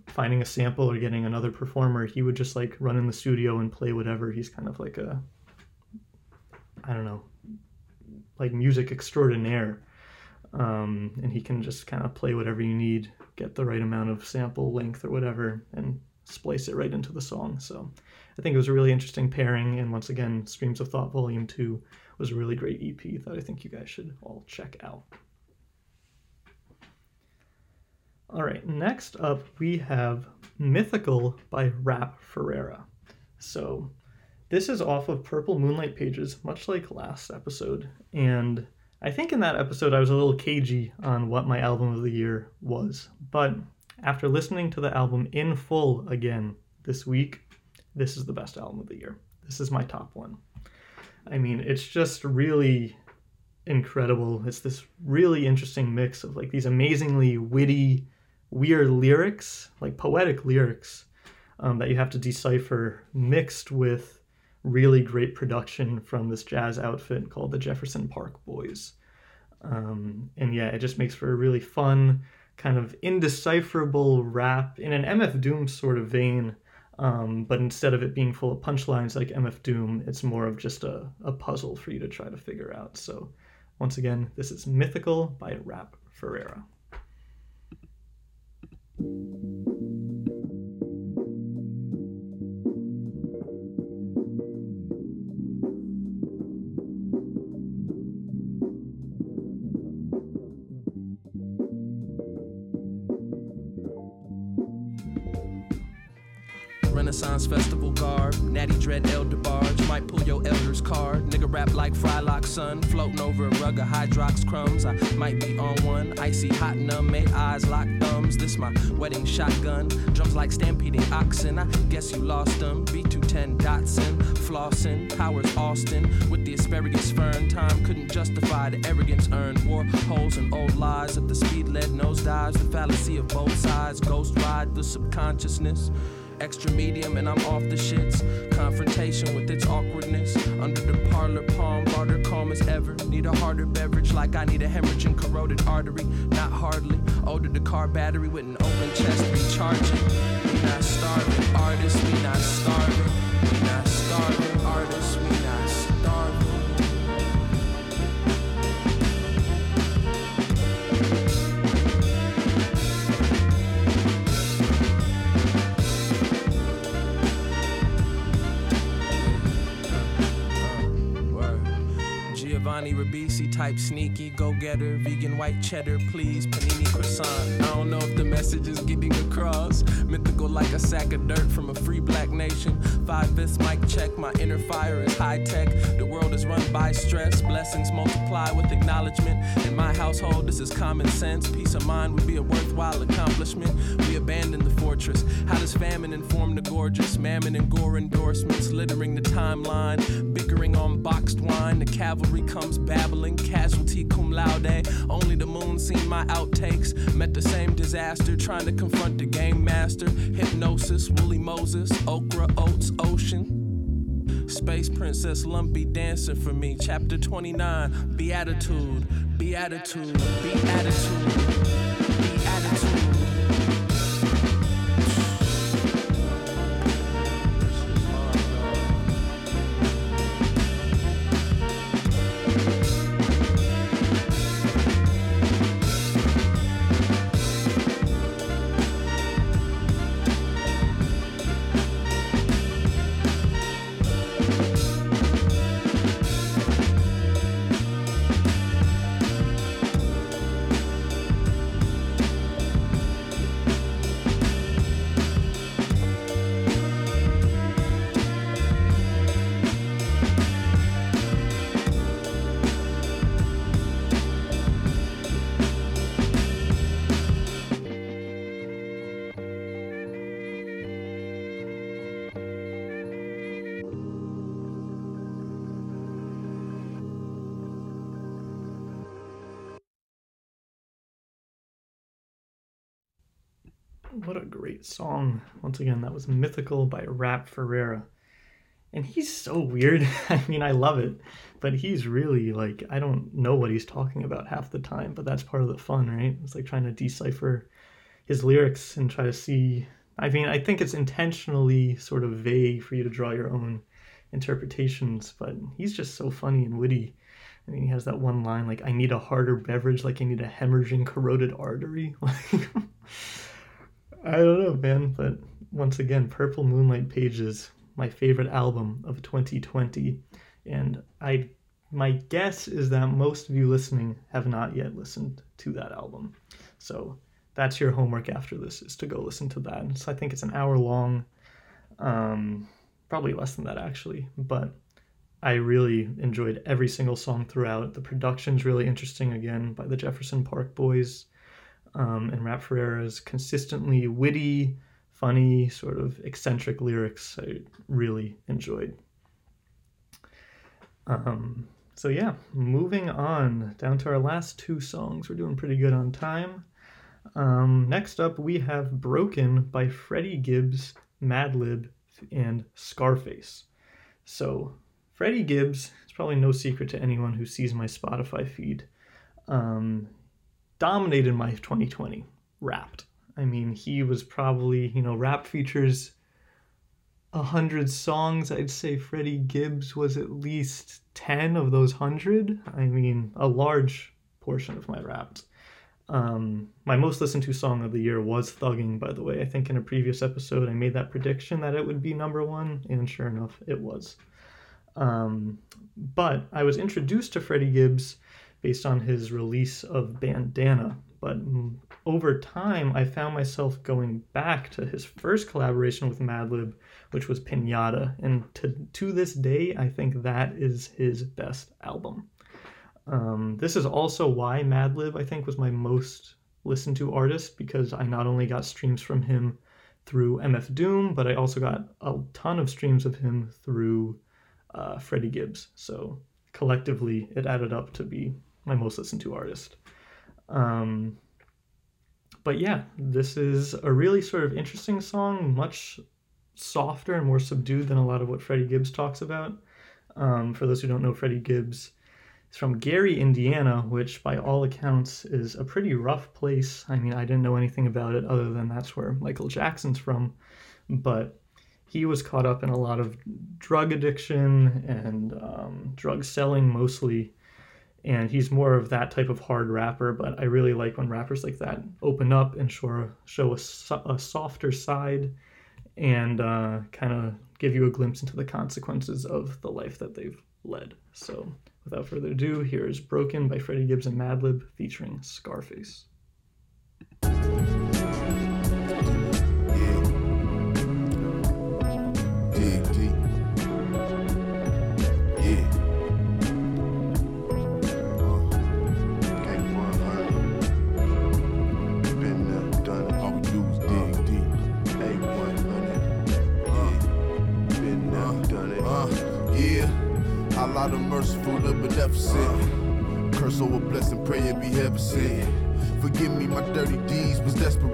finding a sample or getting another performer, he would just like run in the studio and play whatever. He's kind of like like music extraordinaire, and he can just kind of play whatever you need, get the right amount of sample length or whatever, and splice it right into the song. So I think it was a really interesting pairing, and once again, Streams of Thought Volume 2 was a really great EP that I think you guys should all check out. All right, next up we have Mythical by Rap Ferreira. So this is off of Purple Moonlight Pages, much like last episode. And I think in that episode I was a little cagey on what my album of the year was. But after listening to the album in full again this week, this is the best album of the year. This is my top one. I mean, it's just really incredible. It's this really interesting mix of like these amazingly witty, weird lyrics, like poetic lyrics, that you have to decipher, mixed with really great production from this jazz outfit called the Jefferson Park Boys. And yeah, it just makes for a really fun, kind of indecipherable rap in an MF Doom sort of vein, but instead of it being full of punchlines like MF Doom, it's more of just a puzzle for you to try to figure out. So once again, this is Mythical by Rap Ferreira. Renaissance Festival garb, Natty Dread Elder Barge, might pull your elder's card. Nigga rap like Frylock Sun, floating over a rug of Hydrox crumbs. I might be on one, icy hot numb, made eyes lock thumbs. This my wedding shotgun, drums like stampeding oxen. I guess you lost them, B210 Datsun, flossing, Powers Austin, with the asparagus fern. Time couldn't justify the arrogance earned, war holes and old lies at the speed-led nosedives, the fallacy of both sides, ghost ride the subconsciousness. Extra medium and I'm off the shits. Confrontation with its awkwardness. Under the parlor palm, barter calm as ever. Need a harder beverage like I need a hemorrhage and corroded artery. Not hardly. Older the car battery with an open chest recharging. We not starving artists, we not starving. We not starving artists, we not starving. Giovanni Ribisi type sneaky go-getter, vegan white cheddar, please, panini croissant. I don't know if the message is getting across. Mythical like a sack of dirt from a free black nation. 5/5 mic check, my inner fire is high-tech. The world is run by stress, blessings multiply with acknowledgement. In my household, this is common sense. Peace of mind would be a worthwhile accomplishment. We abandon the fortress. How does famine inform the gorgeous? Mammon and gore endorsements, littering the timeline. Bickering on boxed wine, the cavalry comes babbling, casualty cum laude. Only the moon seen my outtakes. Met the same disaster, trying to confront the game master. Hypnosis, Willie Moses, okra, oats, ocean. Space princess Lumpy dancing for me. Chapter 29, beatitude, beatitude, beatitude, beatitude. What a great song. Once again, that was Mythical by Rap Ferreira. And he's so weird. I mean, I love it, but he's really like, I don't know what he's talking about half the time, but that's part of the fun, right? It's like trying to decipher his lyrics and try to see. I mean, I think it's intentionally sort of vague for you to draw your own interpretations, but he's just so funny and witty. I mean, he has that one line like, I need a harder beverage, like I need a hemorrhaging corroded artery. Like, I don't know, man, but once again, Purple Moonlight Pages, my favorite album of 2020, and my guess is that most of you listening have not yet listened to that album, so that's your homework after this, is to go listen to that. So I think it's an hour long, probably less than that actually, but I really enjoyed every single song throughout. The production's really interesting, again, by the Jefferson Park Boys. And Rap Ferreira's consistently witty, funny, sort of eccentric lyrics I really enjoyed. So yeah, moving on down to our last two songs. We're doing pretty good on time. Next up, we have Broken by Freddie Gibbs, Madlib, and Scarface. So Freddie Gibbs, it's probably no secret to anyone who sees my Spotify feed, dominated my 2020 Wrapped. I mean, he was probably, Wrapped features 100 songs. I'd say Freddie Gibbs was at least 10 of those 100. I mean, a large portion of my Wrapped. My most listened to song of the year was Thugging, by the way. I think in a previous episode, I made that prediction that it would be number one, and sure enough, it was. But I was introduced to Freddie Gibbs based on his release of Bandana, but over time, I found myself going back to his first collaboration with Madlib, which was Pinata. And to this day, I think that is his best album. This is also why Madlib, I think, was my most listened to artist, because I not only got streams from him through MF Doom, but I also got a ton of streams of him through Freddie Gibbs. So collectively, it added up to be my most listened to artist. But yeah, this is a really sort of interesting song, much softer and more subdued than a lot of what Freddie Gibbs talks about. For those who don't know, Freddie Gibbs is from Gary, Indiana, which by all accounts is a pretty rough place. I mean, I didn't know anything about it other than that's where Michael Jackson's from, but he was caught up in a lot of drug addiction and drug selling mostly. And he's more of that type of hard rapper, but I really like when rappers like that open up and show a softer side and kind of give you a glimpse into the consequences of the life that they've led. So without further ado, here is Broken by Freddie Gibbs and Madlib featuring Scarface. Lot of merciful, the beneficent. Curse over blessing, pray it be heaven sent. Forgive me, my dirty deeds was desperate.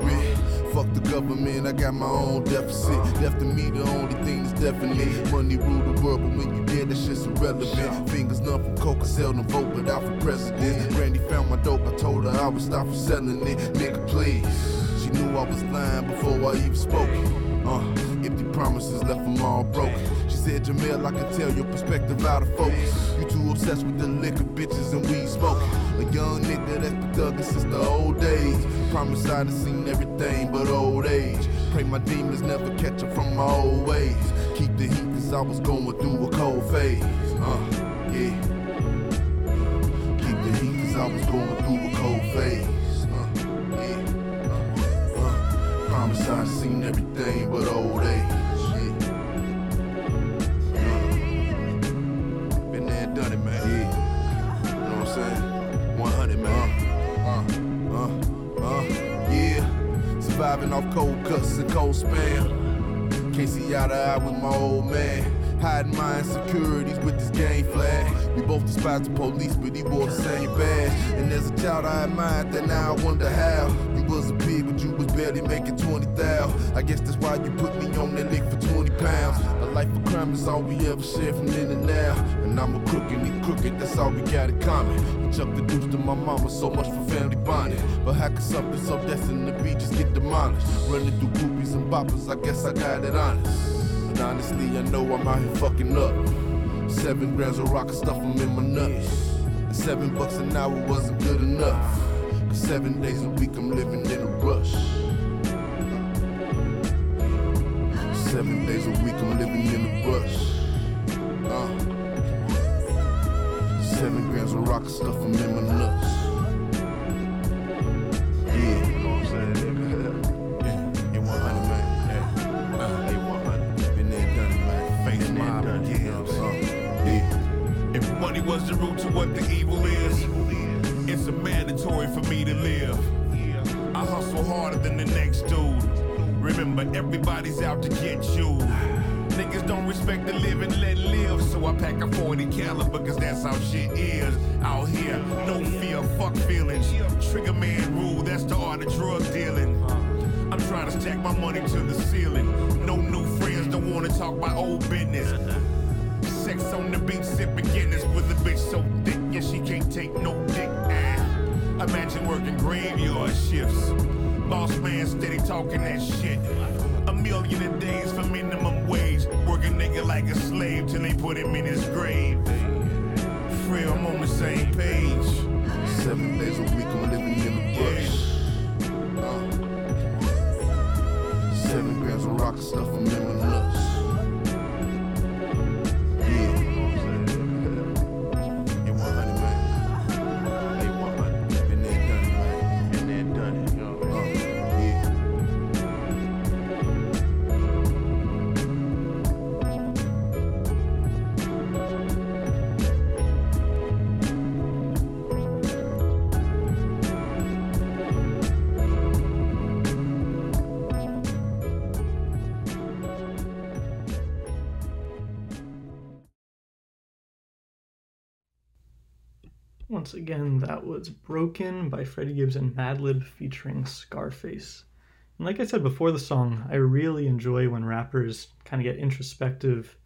Fuck the government, I got my own deficit. Death to me, the only thing that's definite. Money rule the world, but when you dead, that shit's irrelevant. Fingers numb from coke, I seldom vote, but out for president. Brandy found my dope, I told her I would stop from selling it. Nigga, please. She knew I was lying before I even spoke it. Empty promises left them all broken. Said, Jamel, I can tell your perspective out of focus. You too obsessed with the liquor, bitches, and weed smoking. A young nigga that's been thugging since the old days. Promise I done seen everything but old age. Pray my demons never catch up from my old ways. Keep the heat, cause I was going through a cold phase. Yeah. Keep the heat, cause I was going through a cold phase. Yeah. Promise I done seen everything but old age. Done it, man. Yeah. You know what I'm saying? 100, man. Yeah. Surviving off cold cuts and cold spam. Can't see eye to eye with my old man. Hiding my insecurities with this gang flag. We both despise the police, but he wore the same badge. And as a child, I admired that. Now I wonder how. You was a pig, but you was barely making 20,000. I guess that's why you put me on that lick for 20 pounds. A life of crime is all we ever share from then and now. And I'm a crook and he crooked, that's all we got in common. We chucked the deuce to my mama, so much for family bonding. But how could something so destined to be just get demolished? Running through groupies and boppers, I guess I got it honest. And honestly, I know I'm out here fucking up. 7 grams of rock and stuff them in my nuts. And $7 an hour wasn't good enough. 7 days a week I'm living in a rush. 7 days a week I'm living in a rush. 7 grams of rock and stuff I'm in my nuts. Yeah, you know what I'm saying, nigga? Yeah, you 100, man. Yeah, you 100. Been there, done it, man. Face mob, you know what I'm saying? Yeah. If money was the root to what the evil is, it's a mandatory for me to live. I hustle harder than the next dude. Remember, everybody's out to get you. Niggas don't respect the live and let live. So I pack a 40 caliber, cause that's how shit is. Out here, no fear, fuck feelings. Trigger man rule, that's the art of drug dealing. I'm trying to stack my money to the ceiling. No new friends, don't wanna talk about old business. Sex on the beach, sipping Guinness with a bitch so thick, yeah, she can't take no dick. Imagine working graveyard shifts. Boss man steady talking that shit. $1 million a day for minimum wage. Work a nigga like a slave till they put him in his grave. Free, I'm on the same page. 7 days a week I'm living in the bush. 7 grams of rock stuff I'm living nuts. Once again, that was Broken by Freddie Gibbs and Madlib featuring Scarface. And like I said before the song, I really enjoy when rappers kind of get introspective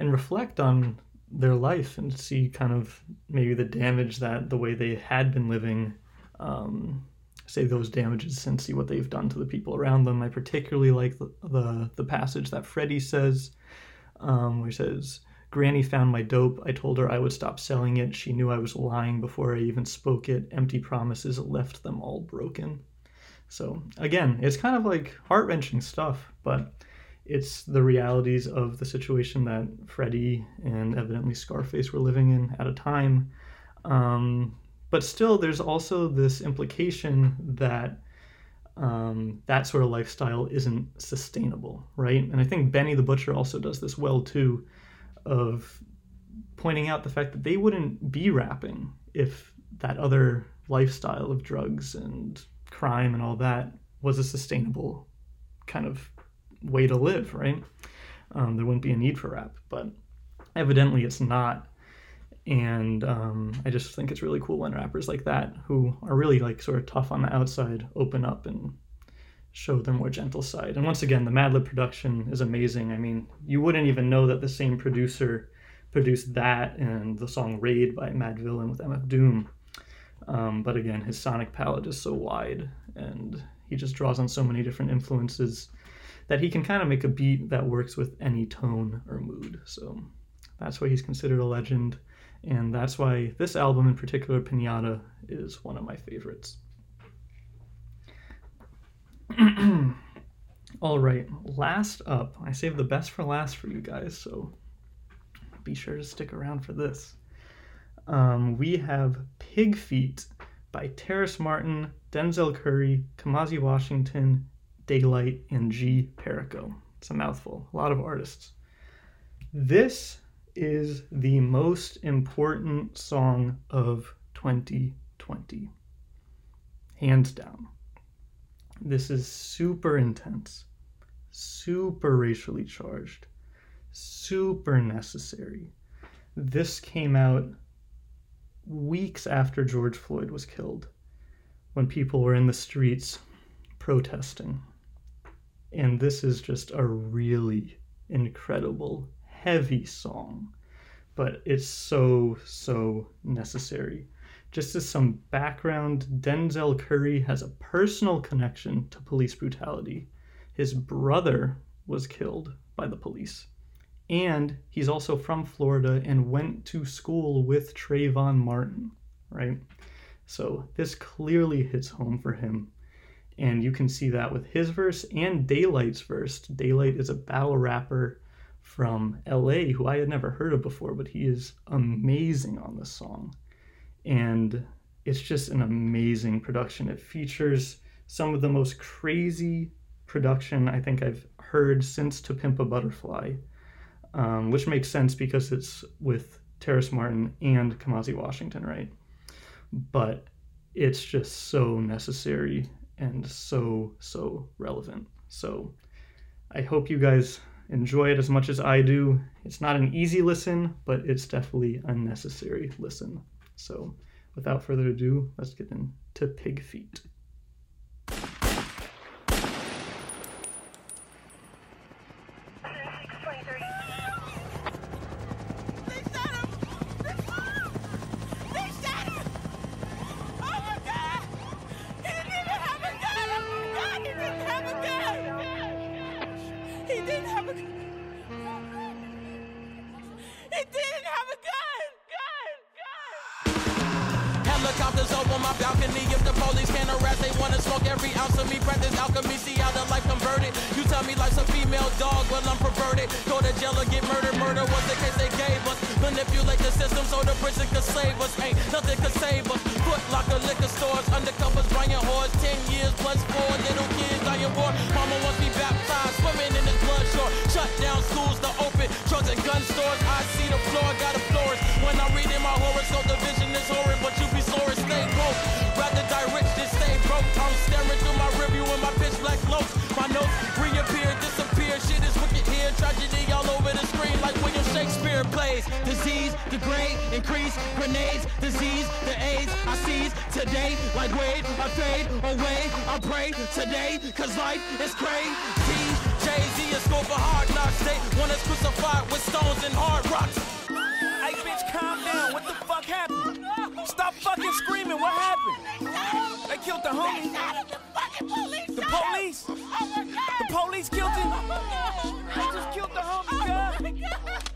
and reflect on their life and see kind of maybe the damage that the way they had been living, say those damages, and see what they've done to the people around them. I particularly like the passage that Freddie says, where he says, "Granny found my dope. I told her I would stop selling it. She knew I was lying before I even spoke it. Empty promises left them all broken." So again, it's kind of like heart-wrenching stuff, but it's the realities of the situation that Freddie and evidently Scarface were living in at a time. But still, there's also this implication that that sort of lifestyle isn't sustainable, right? And I think Benny the Butcher also does this well too, of pointing out the fact that they wouldn't be rapping if that other lifestyle of drugs and crime and all that was a sustainable kind of way to live, right? There wouldn't be a need for rap, but evidently it's not. And I just think it's really cool when rappers like that, who are really like sort of tough on the outside, open up and show their more gentle side. And once again, the Madlib production is amazing. I mean, you wouldn't even know that the same producer produced that and the song Raid by Madvillain with MF Doom. But again, his sonic palette is so wide and he just draws on so many different influences that he can kind of make a beat that works with any tone or mood. So that's why he's considered a legend. And that's why this album in particular, Pinata, is one of my favorites. All right, last up, I saved the best for last for you guys, so be sure to stick around for this. We have Pig Feet by Terrace Martin, Denzel Curry, Kamasi Washington, Daylight, and G. Perico. It's a mouthful, a lot of artists. This is the most important song of 2020, hands down. This is super intense, super racially charged, super necessary. This came out weeks after George Floyd was killed, when people were in the streets protesting. And this is just a really incredible, heavy song, but it's so necessary. Just as some background, Denzel Curry has a personal connection to police brutality. His brother was killed by the police. And he's also from Florida and went to school with Trayvon Martin, right? So this clearly hits home for him. And you can see that with his verse and Daylight's verse. Daylight is a battle rapper from LA who I had never heard of before, but he is amazing on this song. And it's just an amazing production. It features some of the most crazy production I think I've heard since To Pimp a Butterfly, which makes sense because it's with Terrace Martin and Kamasi Washington, right? But it's just so necessary and so relevant. So I hope you guys enjoy it as much as I do. It's not an easy listen, but it's definitely a necessary listen. So without further ado, let's get into Pig Feet. Shakespeare Twitter plays. Disease, the great increase, grenades, disease, the AIDS. I seize today like Wade. I fade away. I pray today, cause life is crazy. Jay-Z is going for hard knocks. They want us crucified with stones and hard rocks. Hey, bitch, calm down. What the fuck happened? Stop fucking screaming. What happened? They killed the homie. The police. The police killed him. They just killed the homie, cuz.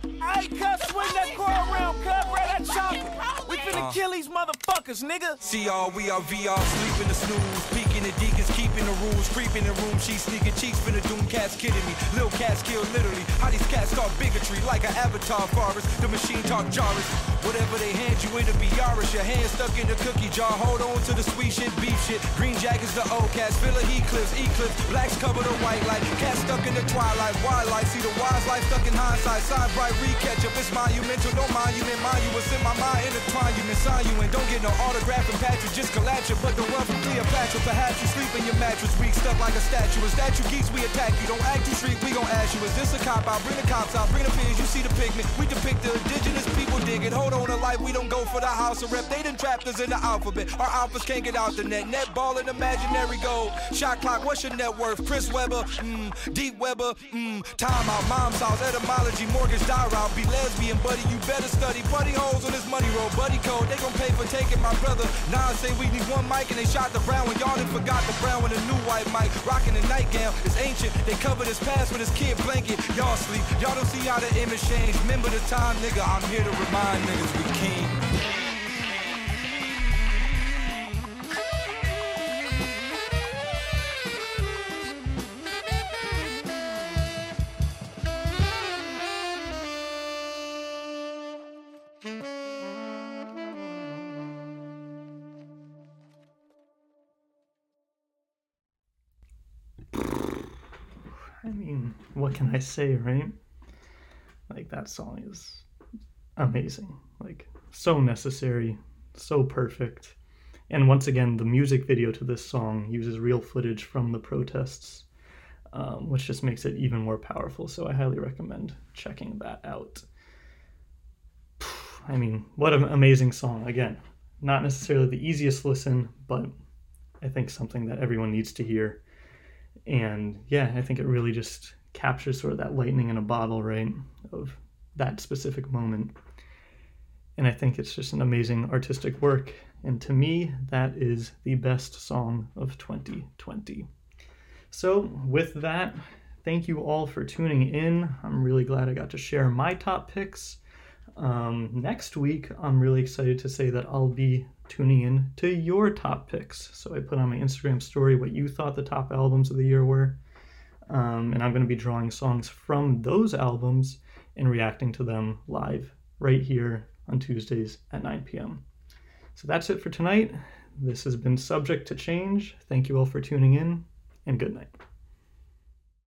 Hey, cuz, swing that car around, cuz. Right at chocolate. We finna kill these motherfuckers, nigga. CR, we are VR, sleeping the snooze, peeking the deacons, keeping the rules, creeping the room, she's sneaking cheeks, finna doom cats kidding me. Lil' cats killed literally. How these cats talk bigotry like an avatar forest. The machine talk Jarvis. Whatever they hand you, it'll be Yarish. Your hand stuck in the cookie jar. Hold on to the sweet shit, beef shit. Green jackets, the old cats, filler eclipse, eclipse. Blacks cover the white light. Cats stuck in the twilight, wildlife. See the wise life stuck in hindsight. Side bright, re-catch up. It's monumental, no monument. Mind you, what's in my mind, intertwine you, sign you. And don't get no autograph from Patrick, just collapse you. But the world from Cleopatra, perhaps you sleep in your mattress. Weak stuff like a statue. Is that you geeks? We attack you. Don't act too street, we gon' ask you. Is this a cop out? Bring the cops out, bring the fears. You see the pigment. We depict the indigenous people, dig it. Hold on to life, we don't go for the house of rep. They done trapped us in the alphabet. Our alphas can't get out the net. Netball and imaginary goal. Shot clock, what's your net worth? Chris Webber, Deep Webber, time out, mom's house, etymology, mortgage, die route. Be lesbian, buddy, you better study. Buddy holes on his money roll, buddy code. They gon' pay for taking my brother. Nah, say we need one mic and they shot the brown one. Y'all done forgot the brown one, a new white mic. Rocking a nightgown, it's ancient. They covered his past with his kid blanket. Y'all sleep, y'all don't see how the image changed. Remember the time, nigga, I'm here to remind niggas we king. I mean, what can I say, right? Like, that song is amazing. Like, so necessary, so perfect. And once again, the music video to this song uses real footage from the protests, which just makes it even more powerful. So I highly recommend checking that out. I mean, what an amazing song. Again, not necessarily the easiest listen, but I think something that everyone needs to hear. And yeah, I think it really just captures sort of that lightning in a bottle, right, of that specific moment. And I think it's just an amazing artistic work. And to me, that is the best song of 2020. So with that, thank you all for tuning in. I'm really glad I got to share my top picks. Next week, I'm really excited to say that I'll be tuning in to your top picks. So I put on my Instagram story what you thought the top albums of the year were. And I'm going to be drawing songs from those albums and reacting to them live right here on Tuesdays at 9 p.m. So that's it for tonight. This has been Subject to Change. Thank you all for tuning in, and good night.